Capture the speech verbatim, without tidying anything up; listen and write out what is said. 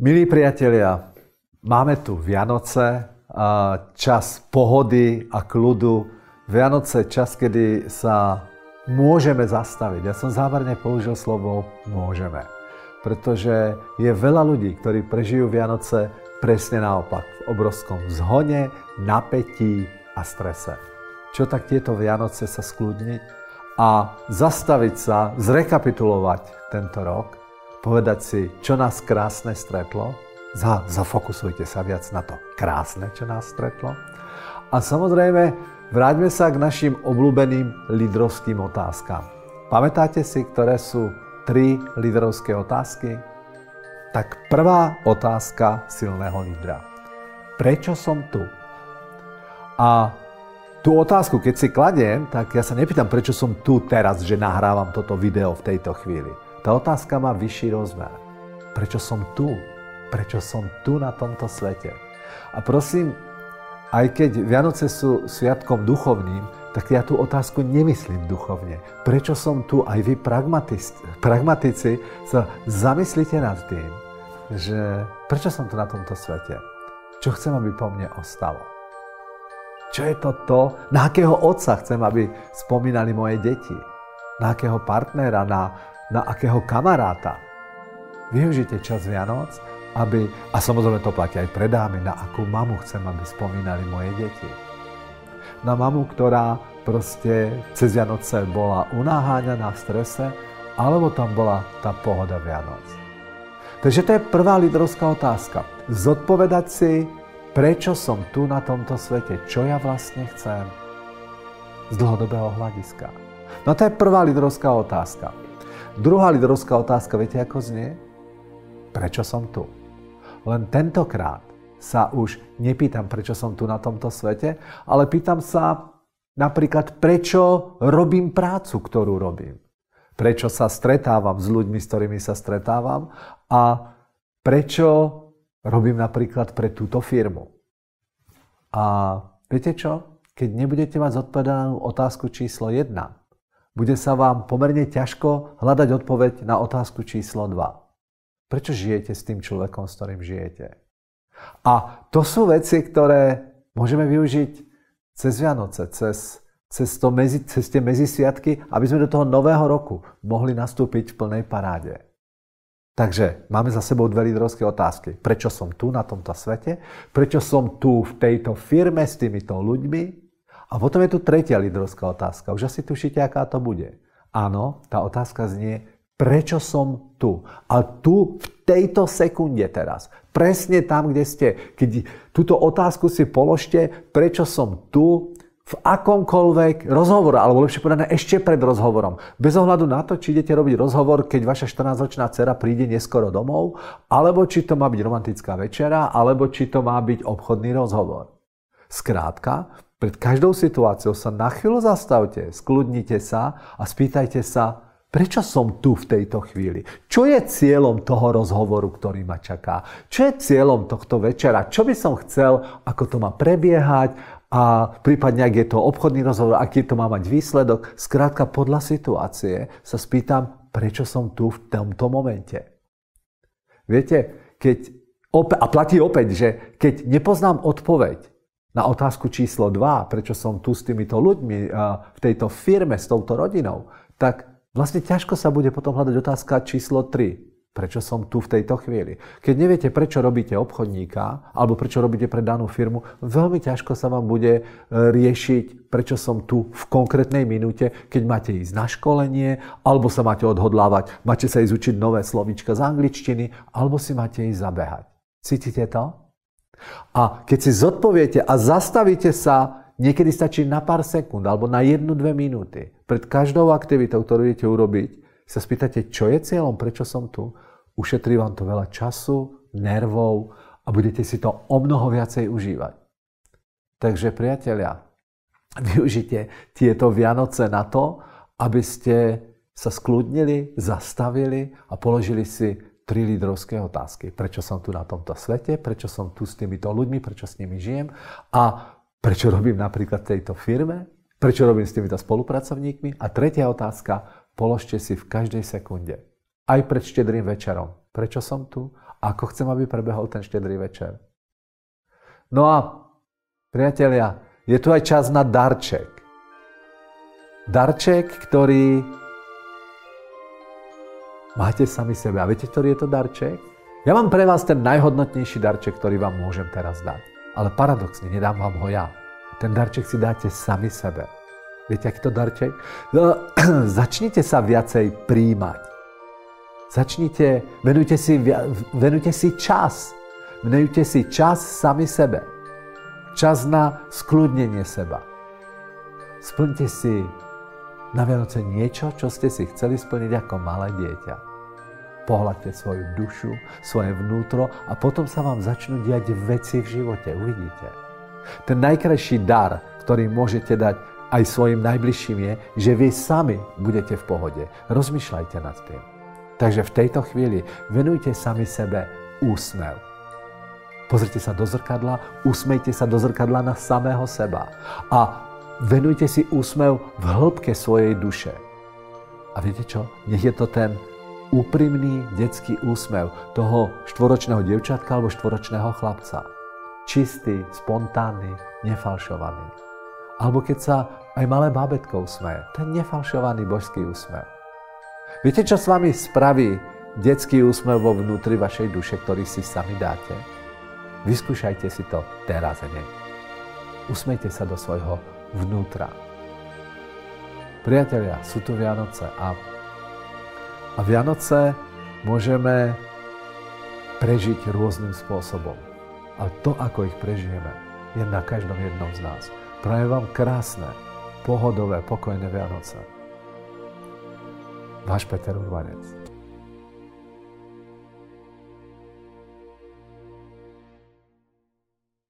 Milí priatelia, máme tu Vianoce, čas pohody a kľudu. Vianoce čas, kedy sa môžeme zastaviť. Ja som zámerne použil slovo môžeme, pretože je veľa ľudí, ktorí prežijú Vianoce presne naopak, v obrovskom zhone, napätí a strese. Čo tak tieto Vianoce sa skľudniť a zastaviť sa, zrekapitulovať tento rok, povedať si, čo nás krásne stretlo, za, zafokusujte sa viac na to krásne, čo nás stretlo. A samozrejme, vráťme sa k našim obľúbeným lídrovským otázkam. Pamätáte si, ktoré sú tri lídrovské otázky? Tak prvá otázka silného lídra. Prečo som tu? A tú otázku, keď si kladiem, tak ja sa nepýtam, prečo som tu teraz, že nahrávam toto video v tejto chvíli. Tá otázka má vyšší rozmer. Prečo som tu? Prečo som tu na tomto svete? A prosím, aj keď Vianoce sú sviatkom duchovným, tak ja tú otázku nemyslím duchovne. Prečo som tu? Aj vy pragmatici sa zamyslite nad tým, že prečo som tu na tomto svete? Čo chcem, aby po mne ostalo? Čo je to to? Na akého otca chcem, aby spomínali moje deti? Na akého partnera? Na, na akého kamaráta? Využite čas Vianoc, aby, a samozrejme to platí aj pre dámy, na akú mamu chcem, aby spomínali moje deti. Na mamu, ktorá proste cez Vianoce bola unáháňaná v strese, alebo tam bola tá pohoda Vianoc. Takže to je prvá lídrovská otázka. Zodpovedať si, prečo som tu na tomto svete, čo ja vlastne chcem z dlhodobého hľadiska. No to je prvá lídrovská otázka. Druhá lídrovská otázka, viete ako znie? Prečo som tu? Len tentokrát sa už nepýtam, prečo som tu na tomto svete, ale pýtam sa napríklad, prečo robím prácu, ktorú robím. Prečo sa stretávam s ľuďmi, s ktorými sa stretávam a prečo robím napríklad pre túto firmu. A viete čo? Keď nebudete mať zodpovedanú otázku číslo jedna, bude sa vám pomerne ťažko hľadať odpoveď na otázku číslo dva. Prečo žijete s tým človekom, s ktorým žijete? A to sú veci, ktoré môžeme využiť cez Vianoce, cez, cez, to mezi, cez tie mezisviatky, aby sme do toho nového roku mohli nastúpiť v plnej paráde. Takže máme za sebou dve lídrovské otázky. Prečo som tu na tomto svete? Prečo som tu v tejto firme s týmito ľuďmi? A potom je tu tretia lídrovská otázka. Už asi tušíte, aká to bude. Áno, tá otázka znie, prečo som tu? A tu v tejto sekunde teraz. Presne tam, kde ste. Keď túto otázku si položte, prečo som tu? V akomkoľvek rozhovore, alebo lepšie povedané ešte pred rozhovorom. Bez ohľadu na to, či idete robiť rozhovor, keď vaša štrnásťročná dcera príde neskoro domov, alebo či to má byť romantická večera, alebo či to má byť obchodný rozhovor. Skrátka, pred každou situáciou sa na chvíľu zastavte, skľudnite sa a spýtajte sa, prečo som tu v tejto chvíli? Čo je cieľom toho rozhovoru, ktorý ma čaká? Čo je cieľom tohto večera? Čo by som chcel, ako to má prebiehať? A prípadne, ak je to obchodný rozhovor, aký to má mať výsledok. Skrátka, podľa situácie sa spýtam, prečo som tu v tomto momente. Viete, keď, a platí opäť, že keď nepoznám odpoveď na otázku číslo dva, prečo som tu s týmito ľuďmi v tejto firme, s touto rodinou, tak vlastne ťažko sa bude potom hľadať otázka číslo tri. Prečo som tu v tejto chvíli? Keď neviete, prečo robíte obchodníka, alebo prečo robíte pre danú firmu, veľmi ťažko sa vám bude riešiť, prečo som tu v konkrétnej minúte, keď máte ísť na školenie, alebo sa máte odhodlávať, máte sa ísť učiť nové slovíčka z angličtiny, alebo si máte ísť zabehať. Cítite to? A keď si zodpoviete a zastavíte sa, niekedy stačí na pár sekúnd, alebo na jednu, dve minúty, pred každou aktivitou, ktorú idete urobiť, sa spýtate, čo je cieľom, prečo som tu, ušetrí vám to veľa času, nervov a budete si to o mnoho viacej užívať. Takže priatelia, využite tieto Vianoce na to, aby ste sa skľudnili, zastavili a položili si tri lídrovské otázky. Prečo som tu na tomto svete, prečo som tu s týmito ľuďmi, prečo s nimi žijem a prečo robím napríklad v tejto firme, prečo robím s týmito spolupracovníkmi a tretia otázka, položte si v každej sekunde, aj pred štedrým večerom, prečo som tu a ako chcem, aby prebehol ten štedrý večer. No a priatelia, je tu aj čas na darček. Darček, ktorý máte sami sebe. A viete, ktorý je to darček? Ja mám pre vás ten najhodnotnejší darček, ktorý vám môžem teraz dať. Ale paradoxne, nedám vám ho ja. Ten darček si dáte sami sebe. Viete, aký to darček? No, začnite sa viacej príjmať. Začnite, venujte si, venujte si čas. Venujte si čas sami sebe. Čas na skľudnenie seba. Splňte si na Vianoce niečo, čo ste si chceli splniť ako malé dieťa. Pohľadte svoju dušu, svoje vnútro a potom sa vám začnú diať veci v živote. Uvidíte. Ten najkrajší dar, ktorý môžete dať aj svojim najbližším je, že vy sami budete v pohode. Rozmýšľajte nad tým. Takže v tejto chvíli venujte sami sebe úsmev. Pozrite sa do zrkadla, usmejte sa do zrkadla na samého seba. A venujte si úsmev v hĺbke svojej duše. A viete čo? Nech je to ten úprimný detský úsmev toho štvoročného dievčatka alebo štvoročného chlapca. Čistý, spontánny, nefalšovaný. Alebo keď sa aj malé bábätko usmeje. Ten nefalšovaný božský úsmev. Viete, čo s vami spraví detský úsmev vo vnútri vašej duše, ktorý si sami dáte? Vyskúšajte si to teraz hneď. Usmejte sa do svojho vnútra. Priatelia, sú tu Vianoce a, a Vianoce môžeme prežiť rôznym spôsobom. A to, ako ich prežijeme, je na každom jednom z nás. Prajem vám krásne, pohodové, pokojné Vianoce. Váš Peter Urvanec.